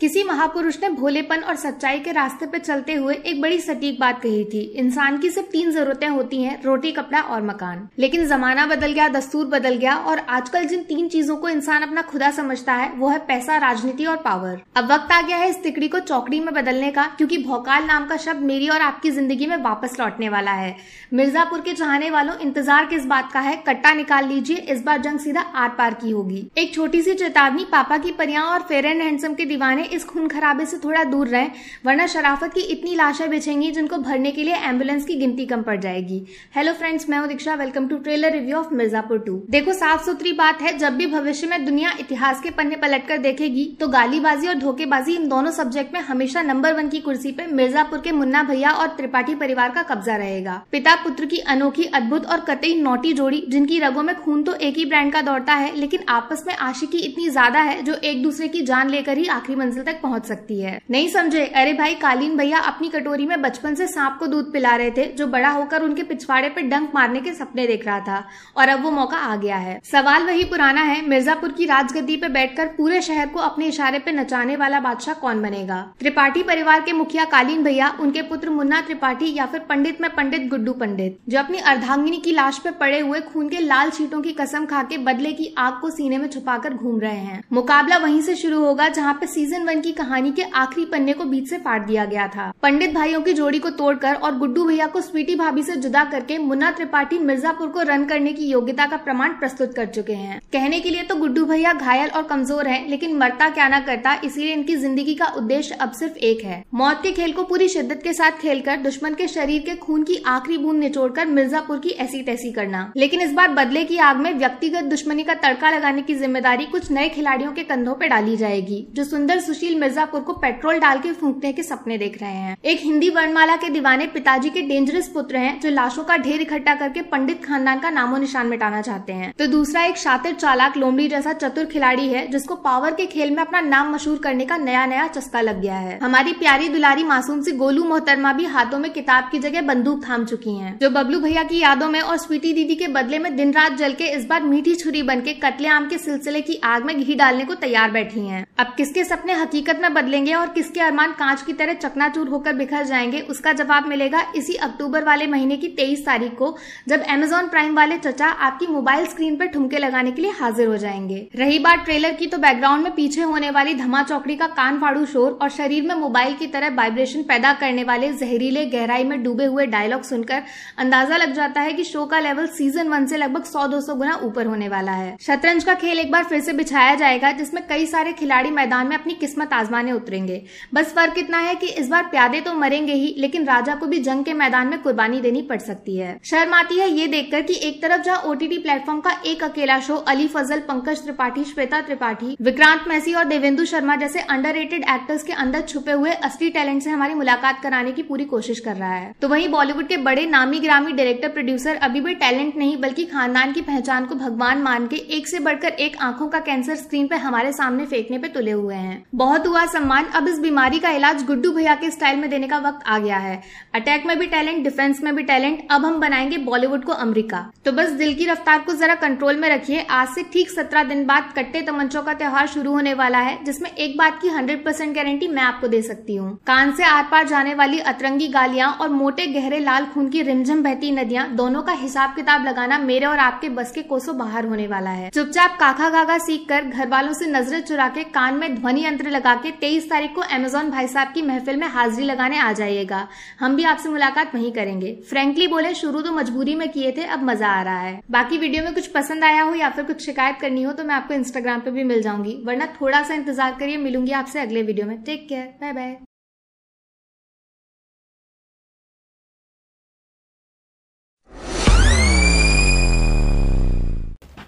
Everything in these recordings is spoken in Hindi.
किसी महापुरुष ने भोलेपन और सच्चाई के रास्ते पे चलते हुए एक बड़ी सटीक बात कही थी। इंसान की सिर्फ 3 जरूरतें होती हैं, रोटी, कपड़ा और मकान। लेकिन जमाना बदल गया, दस्तूर बदल गया और आजकल जिन 3 चीजों को इंसान अपना खुदा समझता है वो है पैसा, राजनीति और पावर। अब वक्त आ गया है इस तिकड़ी को चौकड़ी में बदलने का, क्योंकि भौकाल नाम का शब्द मेरी और आपकी जिंदगी में वापस लौटने वाला है। मिर्जापुर के चाहने वालों, इंतजार किस बात का है, कट्टा निकाल लीजिए, इस बार जंग सीधा आर पार की होगी। एक छोटी सी चेतावनी, पापा की परियां और फेयर एंड हैंडसम के दीवाने इस खून खराबे से थोड़ा दूर रहें, वरना शराफत की इतनी लाशें बिछेंगी जिनको भरने के लिए एम्बुलेंस की गिनती कम पड़ जाएगी। हेलो फ्रेंड्स, मैं हूं Diksha, welcome to trailer review of Mirzapur 2। देखो, साफ सुथरी बात है, जब भी भविष्य में दुनिया इतिहास के पन्ने पलट कर देखेगी तो गालीबाजी और धोखेबाजी, इन दोनों सब्जेक्ट में हमेशा नंबर 1 की कुर्सी पे मिर्जापुर के मुन्ना भैया और त्रिपाठी परिवार का कब्जा रहेगा। पिता पुत्र की अनोखी, अद्भुत और कतई नौटी जोड़ी, जिनकी रगों में खून तो एक ही ब्रांड का दौड़ता है लेकिन आपस में आशिकी इतनी ज्यादा है जो एक दूसरे की जान लेकर ही आखिरी तक पहुंच सकती है। नहीं समझे? अरे भाई, कालीन भैया अपनी कटोरी में बचपन से सांप को दूध पिला रहे थे जो बड़ा होकर उनके पिछवाड़े पे डंक मारने के सपने देख रहा था, और अब वो मौका आ गया है। सवाल वही पुराना है, मिर्जापुर की राजगद्दी पे बैठकर पूरे शहर को अपने इशारे पे नचाने वाला बादशाह कौन बनेगा? त्रिपाठी परिवार के मुखिया कालीन भैया, उनके पुत्र मुन्ना त्रिपाठी, या फिर पंडित में पंडित गुड्डू पंडित, जो अपनी अर्धांगिनी की लाश पे पड़े हुए खून के लाल छींटों की कसम खा के बदले की आग को सीने में छुपाकर घूम रहे हैं। मुकाबला वहीं से शुरू होगा जहाँ पे सीजन 1 की कहानी के आखिरी पन्ने को बीच से फाड़ दिया गया था। पंडित भाइयों की जोड़ी को तोड़कर और गुड्डू भैया को स्वीटी भाभी से जुदा करके मुन्ना त्रिपाठी मिर्जापुर को रन करने की योग्यता का प्रमाण प्रस्तुत कर चुके हैं। कहने के लिए तो गुड्डू भैया घायल और कमजोर हैं, लेकिन मरता क्या ना करता, इसीलिए इनकी जिंदगी का उद्देश्य अब सिर्फ एक है। मौत के खेल को पूरी शिद्दत के साथ खेलकर दुश्मन के शरीर के खून की आखिरी बूंद निचोड़ कर मिर्जापुर की ऐसी तैसी करना। लेकिन इस बार बदले की आग में व्यक्तिगत दुश्मनी का तड़का लगाने की जिम्मेदारी कुछ नए खिलाड़ियों के कंधों पर डाली जाएगी, जो सुंदर सुशील मिर्जापुर को पेट्रोल डाल के फूंकने के सपने देख रहे हैं। एक हिंदी वर्णमाला के दीवाने पिताजी के डेंजरस पुत्र हैं जो लाशों का ढेर इकट्ठा करके पंडित खानदान का नामो निशान मिटाना चाहते हैं, तो दूसरा एक शातिर, चालाक, लोमड़ी जैसा चतुर खिलाड़ी है जिसको पावर के खेल में अपना नाम मशहूर करने का नया चस्का लग गया है। हमारी प्यारी दुलारी मासूम सी गोलू मोहतरमा भी हाथों में किताब की जगह बंदूक थाम चुकी है, जो बबलू भैया की यादों में और स्वीटी दीदी के बदले में दिन रात जल के इस बार मीठी छुरी बन के कत्लेआम के सिलसिले की आग में घी डालने को तैयार बैठी है। अब किसके सपने हकीकत में बदलेंगे और किसके अरमान कांच की तरह चकनाचूर होकर बिखर जाएंगे, उसका जवाब मिलेगा इसी अक्टूबर वाले महीने की 23 तारीख को, जब Amazon Prime वाले चचा आपकी मोबाइल स्क्रीन पर ठुमके लगाने के लिए हाजिर हो जाएंगे। रही बात ट्रेलर की, तो बैकग्राउंड में पीछे होने वाली धमाचौकड़ी का कान फाड़ू शोर और शरीर में मोबाइल की तरह वाइब्रेशन पैदा करने वाले जहरीले, गहराई में डूबे हुए डायलॉग सुनकर अंदाजा लग जाता है कि शो का लेवल सीजन 1 से लगभग 100-200 गुना ऊपर होने वाला है। शतरंज का खेल एक बार फिर से बिछाया जाएगा, जिसमें कई सारे खिलाड़ी मैदान में अपनी किस्मत आजमाने उतरेंगे। बस फर्क इतना है कि इस बार प्यादे तो मरेंगे ही, लेकिन राजा को भी जंग के मैदान में कुर्बानी देनी पड़ सकती है। शर्म आती है ये देखकर कि एक तरफ जहां OTT प्लेटफॉर्म का एक अकेला शो अली फजल, पंकज त्रिपाठी, श्वेता त्रिपाठी, विक्रांत मैसी और देवेंद्र शर्मा जैसे अंडररेटेड एक्टर्स के अंदर छुपे हुए असली टैलेंट से हमारी मुलाकात कराने की पूरी कोशिश कर रहा है, तो वहीं बॉलीवुड के बड़े नामी गिरामी डायरेक्टर प्रोड्यूसर अभी भी टैलेंट नहीं बल्कि खानदान की पहचान को भगवान मान के एक से बढ़कर एक आंखों का कैंसर स्क्रीन पे हमारे सामने फेंकने पे तुले हुए हैं। बहुत हुआ सम्मान, अब इस बीमारी का इलाज गुड्डू भैया के स्टाइल में देने का वक्त आ गया है। अटैक में भी टैलेंट, डिफेंस में भी टैलेंट, अब हम बनाएंगे बॉलीवुड को अमेरिका। तो बस दिल की रफ्तार को जरा कंट्रोल में रखिए। आज से ठीक 17 दिन बाद कट्टे तमंचों का त्योहार शुरू होने वाला है, जिसमें एक बात की 100% गारंटी मैं आपको दे सकती हूँ, कान से आर पार जाने वाली अतरंगी गालियाँ और मोटे गहरे लाल खून की रिमझिम बहती नदियाँ, दोनों का हिसाब किताब लगाना मेरे और आपके बस के कोसों बाहर होने वाला है। चुपचाप काका गागा सीख कर, घर वालों से नजरें चुरा के, कान में ध्वनि यंत्र लगा के 23 तारीख को Amazon भाई साहब की महफिल में हाजिरी लगाने आ जाइएगा। हम भी आपसे मुलाकात वहीं करेंगे। फ्रेंकली बोले, शुरू तो मजबूरी में किए थे, अब मजा आ रहा है। बाकी वीडियो में कुछ पसंद आया हो या फिर कुछ शिकायत करनी हो तो मैं आपको इंस्टाग्राम पे भी मिल जाऊंगी, वरना थोड़ा सा इंतजार करिए। मिलूंगी आपसे अगले वीडियो में। Take care, bye bye.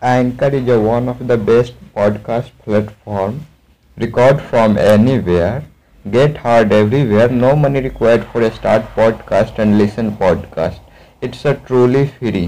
Anchor is one of the best podcast platform. Record from anywhere. Get heard everywhere. No money required for a start podcast and listen podcast. It's a truly free.